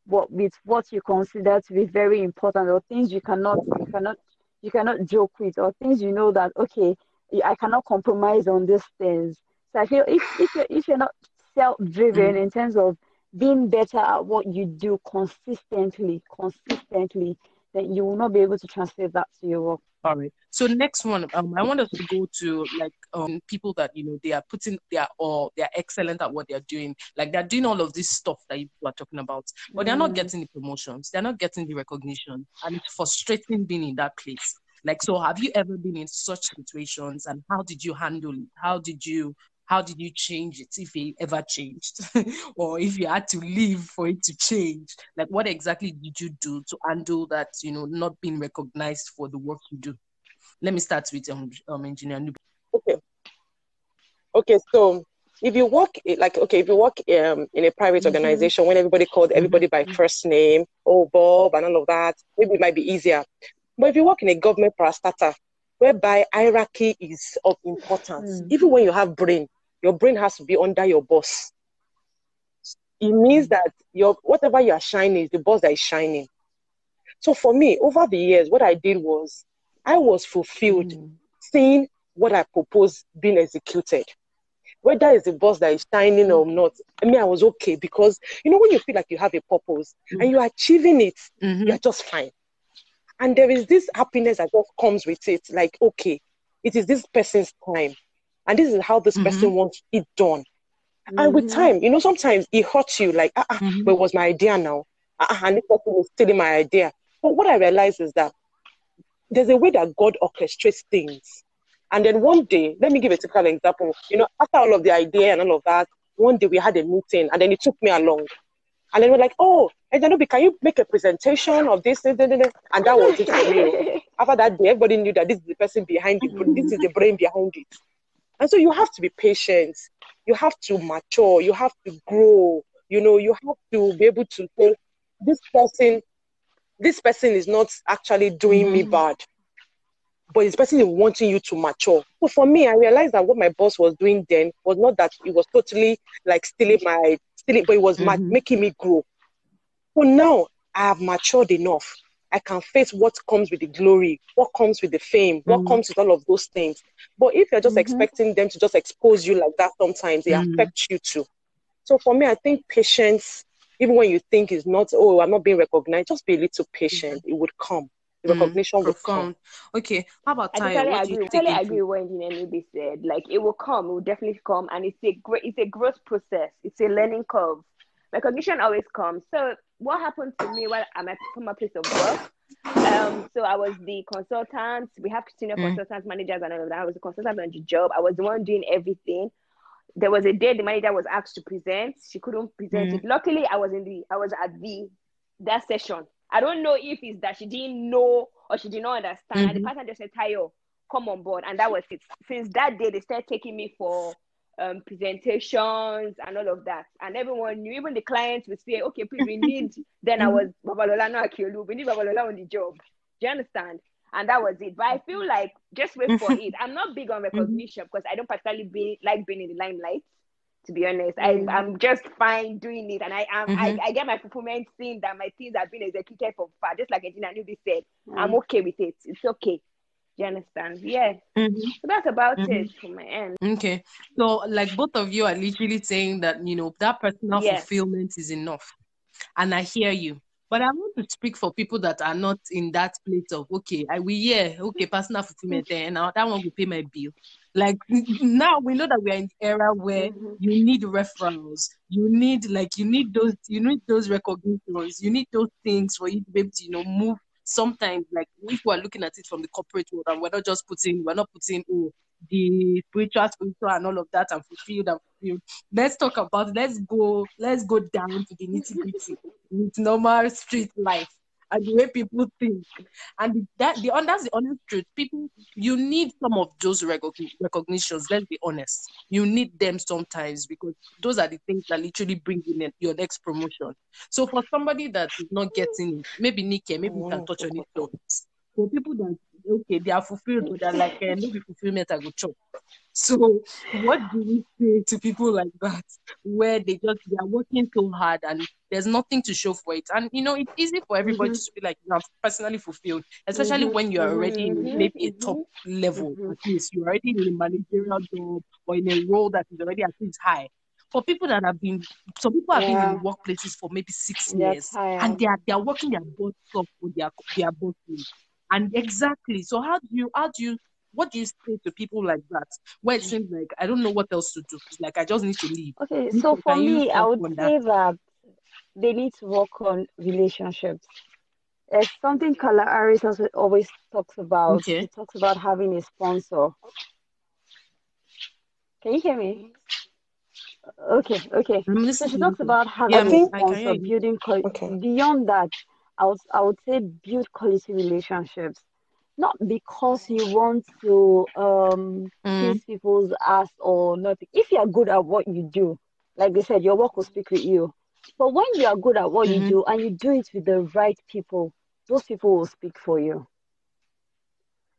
what with what you consider to be very important, or things you cannot you cannot you cannot joke with, or things you know that okay, I cannot compromise on these things. So I feel if if you're, if you're not self-driven mm. in terms of being better at what you do consistently, consistently, then you will not be able to translate that to your work. All right. So next one, um, I want us to go to like um people that you know they are putting they are or they are excellent at what they are doing. Like they're doing all of this stuff that you are talking about, but they're mm. not getting the promotions, they're not getting the recognition, and it's frustrating being in that place. Like, so have you ever been in such situations, and how did you handle it? How did you how did you change it, if it ever changed, or if you had to leave for it to change? Like, what exactly did you do to handle that, you know, not being recognized for the work you do? Let me start with um, um Engineer Nubi. Okay. Okay, so if you work, like, okay, if you work um, in a private mm-hmm. organization, when everybody called everybody by mm-hmm. first name, oh, Bob, and all of that, maybe it might be easier. But if you work in a government parastatal, whereby hierarchy is of importance, mm. even when you have brain, your brain has to be under your boss. It means that your whatever you are shining is the boss that is shining. So for me, over the years, what I did was I was fulfilled mm. seeing what I proposed being executed. Whether it's the boss that is shining or not, I mean, I was okay, because, you know, when you feel like you have a purpose mm. and you are achieving it, mm-hmm. you're just fine. And there is this happiness that just comes with it. Like, okay, it is this person's time. And this is how this mm-hmm. person wants it done. Mm-hmm. And with time, you know, sometimes it hurts you. Like, ah, uh-uh, mm-hmm. but it was my idea now. Uh-uh, and this person was stealing my idea. But what I realized is that there's a way that God orchestrates things. And then one day, let me give a typical example. You know, after all of the idea and all of that, one day we had a meeting, and then it took me along. And then we're like, oh, and then, can you make a presentation of this? And that was it for me. After that day, everybody knew that this is the person behind it, but this is the brain behind it. And so you have to be patient. You have to mature. You have to grow. You know, you have to be able to say, this person, this person is not actually doing mm-hmm. me bad, but this person is wanting you to mature. So for me, I realized that what my boss was doing then was not that it was totally like stealing my, stealing, but it was mm-hmm. ma- making me grow. So now I have matured enough. I can face what comes with the glory, what comes with the fame, what mm-hmm. comes with all of those things. But if you're just mm-hmm. expecting them to just expose you like that, sometimes they mm-hmm. affect you too. So for me, I think patience, even when you think it's not, oh, I'm not being recognized, just be a little patient. Mm-hmm. It would come. The recognition mm-hmm. will come. Okay. How about Tayo? I totally what agree. I totally agree with what Engineer Nubi said. Like, it will come. It will definitely come. And it's a great, it's a growth process. It's a learning curve. Recognition always comes. So what happened to me while I'm at my place of work? Um, so I was the consultant. We have senior mm. consultants, managers, and all of that. I was the consultant on the job. I was the one doing everything. There was a day the manager was asked to present. She couldn't present mm. it. Luckily, I was in the I was at the that session. I don't know if it's that she didn't know or she did not understand. Mm-hmm. The person just said, "Tayo, come on board," and that was it. Since that day, they started taking me for Um, presentations and all of that, and everyone knew. Even the clients would say, okay, please, we need then I was Babalola no Akiolu, we need Babalola on the job. Do you understand? And that was it. But I feel like just wait for it. I'm not big on recognition because I don't particularly be, like being in the limelight, to be honest. I, I'm just fine doing it, and I am mm-hmm. I, I get my fulfillment seeing that my things have been executed from far, just like Engineer Nubi said. Mm-hmm. I'm okay with it. It's okay. You understand? Yeah. Mm-hmm. So that's about mm-hmm. it from my end. Okay. So, like, both of you are literally saying that, you know, that personal yes. fulfillment is enough. And I hear you. But I want to speak for people that are not in that place of, okay, I will hear, okay, personal fulfillment, and now that one will pay my bill. Like now we know that we are in the era where mm-hmm. you need referrals, you need like you need those you need those recognitions, you need those things for you to be able to, you know, move. Sometimes, like if we are looking at it from the corporate world, and we're not just putting, we're not putting oh, the spiritual, spiritual, and all of that, and fulfilled and fulfilled. Let's talk about. Let's go. Let's go down to the nitty gritty with normal street life and the way people think. And that the that's the honest truth. People, you need some of those recogn- recognitions. Let's be honest. You need them sometimes because those are the things that literally bring in your next promotion. So for somebody that is not getting it, maybe Nike, maybe you can touch on it. So for people that okay, they are fulfilled, but they're like uh, maybe fulfillment I go chop. So what do we say to people like that where they just they are working so hard and there's nothing to show for it? And you know, it's easy for everybody mm-hmm. to be like, you know, personally fulfilled, especially mm-hmm. when you're already in maybe a top level. Mm-hmm. At least you're already in a managerial job or in a role that is already at least high. For people that have been, some people have yeah. been in workplaces for maybe six yeah, years tired. and they are they are working their butts off for their their bosses. And exactly, so how do you, how do you, what do you say to people like that? Where it seems like, I don't know what else to do. Like, I just need to leave. Okay, so for me, I would say that they need to work on relationships. It's something Carla Harris also always talks about. Okay. She talks about having a sponsor. Can you hear me? Okay, okay. So she talks about having yeah, a sponsor, building, co- okay. beyond that, I would, I would say build quality relationships, not because you want to um, mm. kiss people's ass or nothing. If you are good at what you do, like they said, your work will speak with you. But when you are good at what mm-hmm. you do and you do it with the right people, those people will speak for you.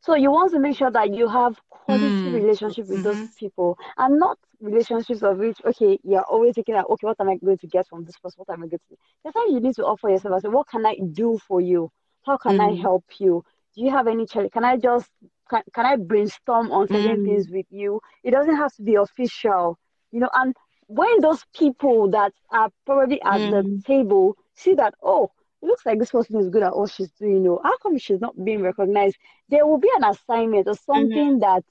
So you want to make sure that you have quality mm. relationship with mm-hmm. those people, and not relationships of which, okay, you're always thinking that, okay, what am I going to get from this person? What am I going to do? That's why you need to offer yourself and say, what can I do for you? How can mm. I help you? Do you have any challenge? Can I just, can, can I brainstorm on certain mm. things with you? It doesn't have to be official, you know, and when those people that are probably at mm. the table see that, oh, it looks like this person is good at what she's doing. You know, how come she's not being recognized? There will be an assignment or something mm-hmm. that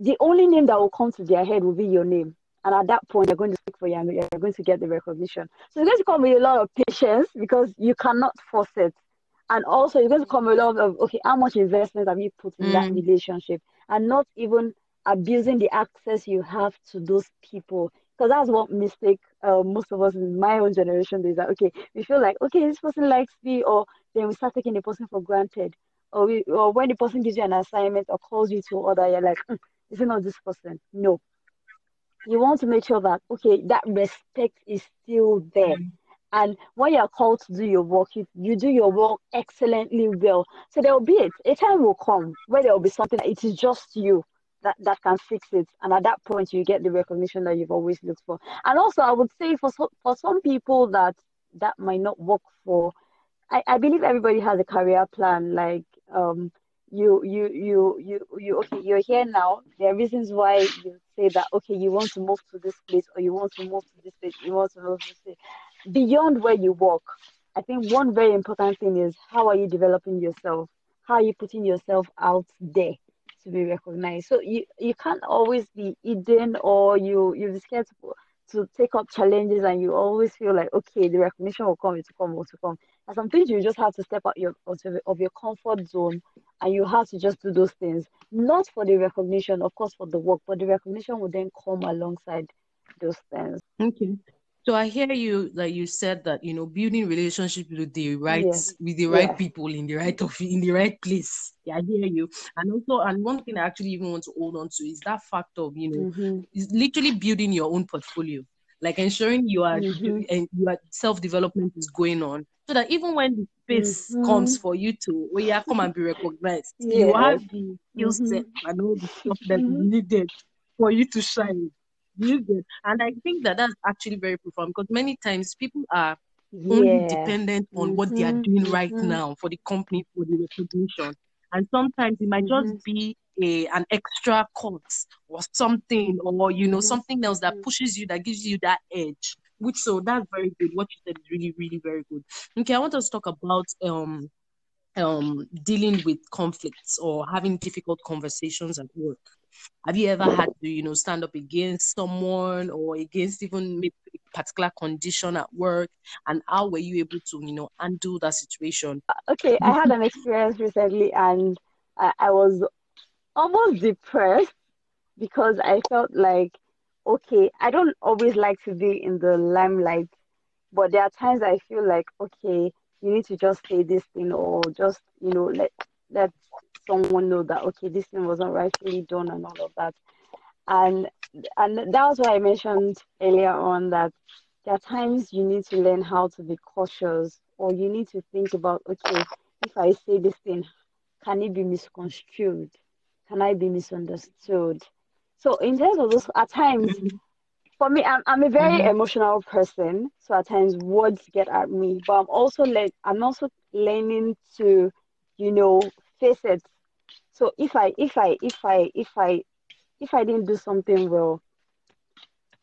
the only name that will come to their head will be your name. And at that point, they're going to speak for you and you're going to get the recognition. So you're going to come with a lot of patience because you cannot force it. And also you're going to come with a lot of, okay, how much investment have you put in mm. that relationship? And not even abusing the access you have to those people. Because that's what mistake uh, most of us in my own generation do, is that, okay, we feel like, okay, this person likes me, or then we start taking the person for granted. Or, we, or when the person gives you an assignment or calls you to order, you're like, mm, is it not this person? No. You want to make sure that, okay, that respect is still there. Mm-hmm. And when you're called to do your work, you, you do your work excellently well. So there will be it. A time will come where there will be something that it is just you. That, that can fix it, and at that point you get the recognition that you've always looked for. And also I would say for so, for some people that that might not work for, I, I believe everybody has a career plan, like um you you you you you okay, you're here now, there are reasons why you say that, okay, you want to move to this place, or you want to move to this place, you want to move to this place. Beyond where you work, I think one very important thing is, how are you developing yourself? How are you putting yourself out there to be recognized? So you, you can't always be hidden, or you, you're scared to, to take up challenges, and you always feel like, okay, the recognition will come, it will come, it will come. And sometimes you just have to step out your, of your comfort zone, and you have to just do those things. Not for the recognition, of course, for the work, but the recognition will then come alongside those things. Okay. So I hear you that like you said that, you know, building relationships with the right yes. with the right yeah. people in the right of in the right place. Yeah, I hear you. And also, and one thing I actually even want to hold on to is that fact of, you know, mm-hmm. is literally building your own portfolio, like ensuring you are mm-hmm. and your self development is going on, so that even when the space mm-hmm. comes for you to, where you come and be recognized, yes. you have the skill set and all the stuff that mm-hmm. is needed for you to shine. And I think that that's actually very profound, because many times people are only yeah. dependent on mm-hmm. what they are doing right mm-hmm. now for the company, for the recognition. And sometimes it might mm-hmm. just be a, an extra course or something, or, you know, mm-hmm. something else that pushes you, that gives you that edge. Which, so that's very good. What you said is really, really very good. Okay, I want us to talk about um, um, dealing with conflicts or having difficult conversations at work. Have you ever had to, you know, stand up against someone or against even maybe a particular condition at work? And how were you able to, you know, undo that situation? Okay, I had an experience recently and I, I was almost depressed because I felt like, okay, I don't always like to be in the limelight, but there are times I feel like, okay, you need to just say this thing or just, you know, let let someone know that, okay, this thing wasn't rightfully done and all of that. And and that was why I mentioned earlier on that there are times you need to learn how to be cautious, or you need to think about, okay, if I say this thing, can it be misconstrued? Can I be misunderstood? So in terms of this, at times, for me, I'm, I'm a very mm-hmm. emotional person. So at times words get at me, but I'm also like, I'm also learning to, you know, face it. So if I, if I, if I, if I, if I didn't do something well,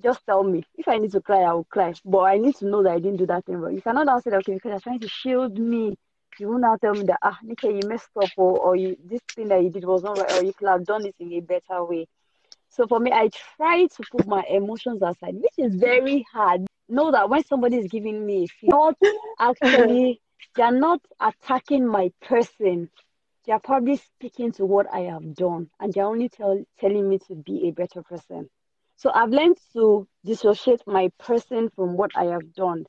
just tell me. If I need to cry, I will cry. But I need to know that I didn't do that thing well. You cannot now say that, okay, because you're trying to shield me. You will now tell me that, ah, okay, you messed up, or, or you, this thing that you did was not right, or you could have done it in a better way. So for me, I try to put my emotions aside, which is very hard. Know that when somebody is giving me a feedback, not actually, they're not attacking my person. They're probably speaking to what I have done, and they're only tell, telling me to be a better person. So I've learned to dissociate my person from what I have done.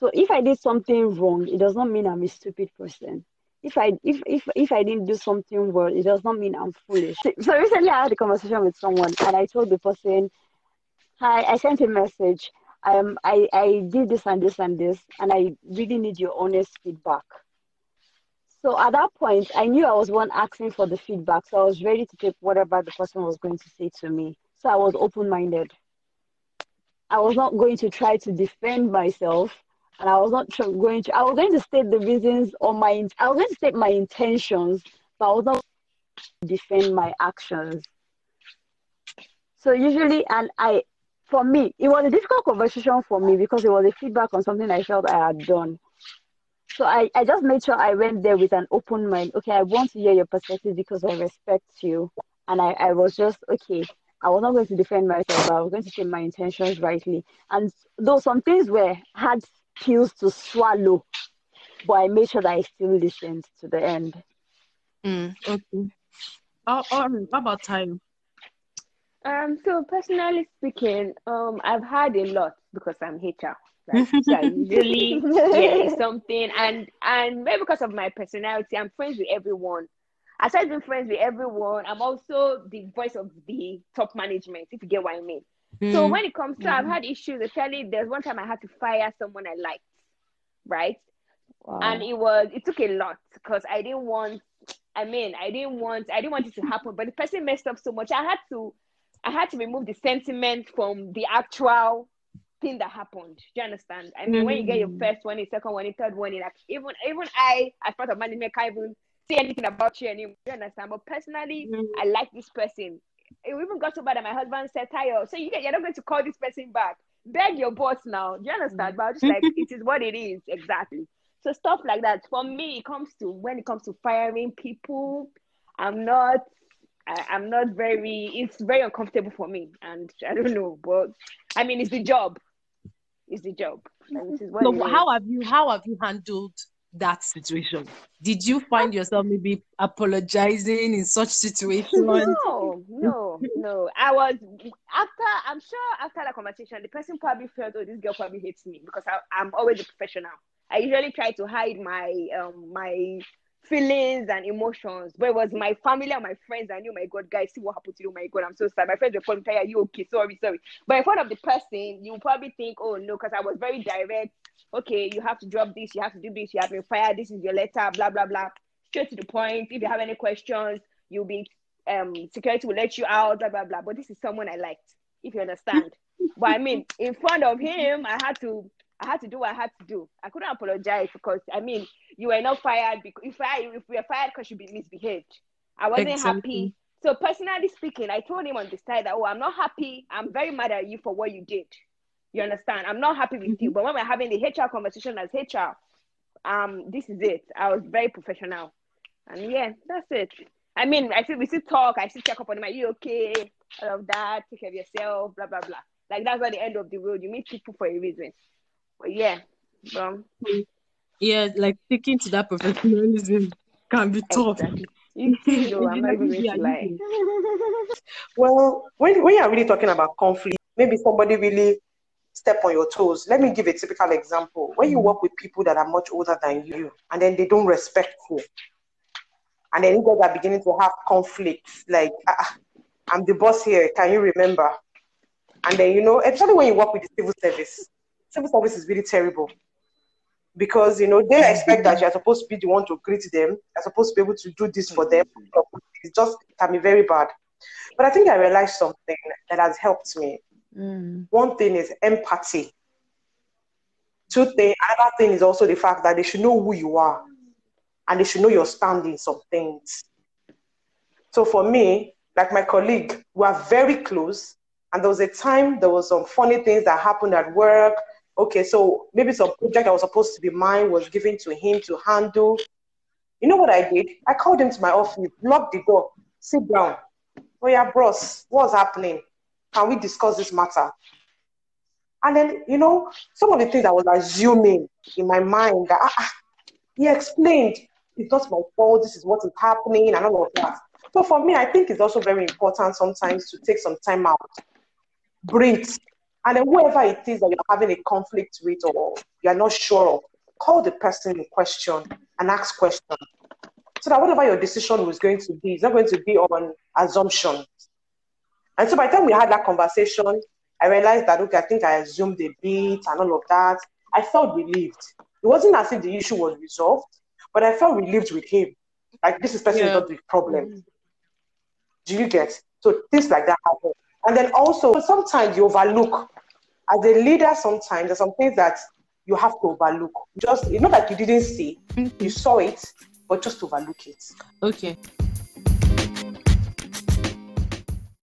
So if I did something wrong, it does not mean I'm a stupid person. If I if, if if I didn't do something well, it does not mean I'm foolish. So recently I had a conversation with someone and I told the person, hi, I sent a message. Um, I, I did this and this and this, and I really need your honest feedback. So at that point, I knew I was one asking for the feedback. So I was ready to take whatever the person was going to say to me. So I was open-minded. I was not going to try to defend myself. And I was not going to, I was going to state the reasons or my, I was going to state my intentions, but I was not going to defend my actions. So usually, and I, for me, it was a difficult conversation for me because it was a feedback on something I felt I had done. So I, I just made sure I went there with an open mind. Okay, I want to hear your perspective because I respect you. And I, I was just, okay, I was not going to defend myself, but I was going to state my intentions rightly. And though some things were hard pills to swallow, but I made sure that I still listened to the end. Mm, okay. How, how about time? Um. So personally speaking, um, I've had a lot because I'm H R. Right? So I usually yeah, something, and and maybe because of my personality, I'm friends with everyone. Aside being friends with everyone, I'm also the voice of the top management, if you get what I mean. So mm. when it comes to, mm. I've had issues. Actually, there's one time I had to fire someone I liked, right? Wow. And it was, it took a lot because I didn't want, I mean, I didn't want, I didn't want it to happen, but the person messed up so much. I had to, I had to remove the sentiment from the actual thing that happened. Do you understand? I mean, mm. when you get your first one, your second one, your third one, like even, even I, as part of management, can't even say anything about you anymore. Do you understand? But personally, mm. I like this person. It even got so bad that my husband said, Tayo, so you get, you're not going to call this person back. Beg your boss now. Do you understand? But I was just like, it is what it is. Exactly. So stuff like that. For me, it comes to, when it comes to firing people, I'm not, I, I'm not very, it's very uncomfortable for me. And I don't know, but I mean, it's the job. It's the job. And it is what so it how is. have you, how have you handled that situation? Did you find yourself maybe apologizing in such situations? No, no, no. I was, after, I'm sure after that conversation, the person probably felt, oh, this girl probably hates me because I, I'm always a professional. I usually try to hide my um, my feelings and emotions. But it was my family and my friends. I knew, my God, guys, see what happened to you. My God, I'm so sad. My friends were calling me, are you okay? Sorry, sorry. But in front of the person, you probably think, oh, no, because I was very direct. Okay, you have to drop this, you have to do this, you have been fired, this is your letter, blah, blah, blah. Straight to the point. If you have any questions, you'll be, um, security will let you out, blah, blah, blah. But this is someone I liked, if you understand. But I mean, in front of him, I had to, I had to do what I had to do. I couldn't apologize because, I mean, you were not fired because, if I, if we were fired because you be misbehaved. I wasn't exactly. happy. So personally speaking, I told him on the side that, oh, I'm not happy. I'm very mad at you for what you did. You understand? I'm not happy with you. But when we're having the H R conversation as H R, um, this is it. I was very professional. And yeah, that's it. I mean, I still, we still talk. I still check up on him. Are you okay? All of that. Take care of yourself. Blah, blah, blah. Like, that's not the end of the world. You meet people for a reason. But yeah. Um, yeah, like, sticking to that professionalism can be tough. Exactly. You know, I'm not even going to lie. Well, when, when you're really talking about conflict, maybe somebody really step on your toes. Let me give a typical example. When you work with people that are much older than you, and then they don't respect you, and then you guys are beginning to have conflicts, like, ah, I'm the boss here, can you remember? And then, you know, especially when you work with the civil service, civil service is really terrible. Because, you know, they expect that you're supposed to be the one to greet them. You're supposed to be able to do this for them. It just can be very bad. But I think I realized something that has helped me. Mm. One thing is empathy. Two thing, another thing is also the fact that they should know who you are. And they should know your standing some things. So for me, like my colleague, we are very close. And there was a time there was some funny things that happened at work. Okay, so maybe some project that was supposed to be mine was given to him to handle. You know what I did? I called him to my office, locked the door, sit down. Oh yeah, bros, what's happening? Can we discuss this matter? And then, you know, some of the things I was assuming in my mind that ah, he explained, it's not my fault, this is what is happening, and all of that. So for me, I think it's also very important sometimes to take some time out, breathe. And then whoever it is that you're having a conflict with or you're not sure of, call the person in question and ask questions. So that whatever your decision was going to be, it's not going to be on assumptions. And so by the time we had that conversation, I realized that, okay, I think I assumed a bit and all of that. I felt relieved. It wasn't as if the issue was resolved, but I felt relieved with him. Like, this is person yeah. not the problem. Do you get? So things like that happen. And then also, sometimes you overlook. As a leader, sometimes there's some things that you have to overlook. Just, it's not like you didn't see, you saw it, but just overlook it. Okay.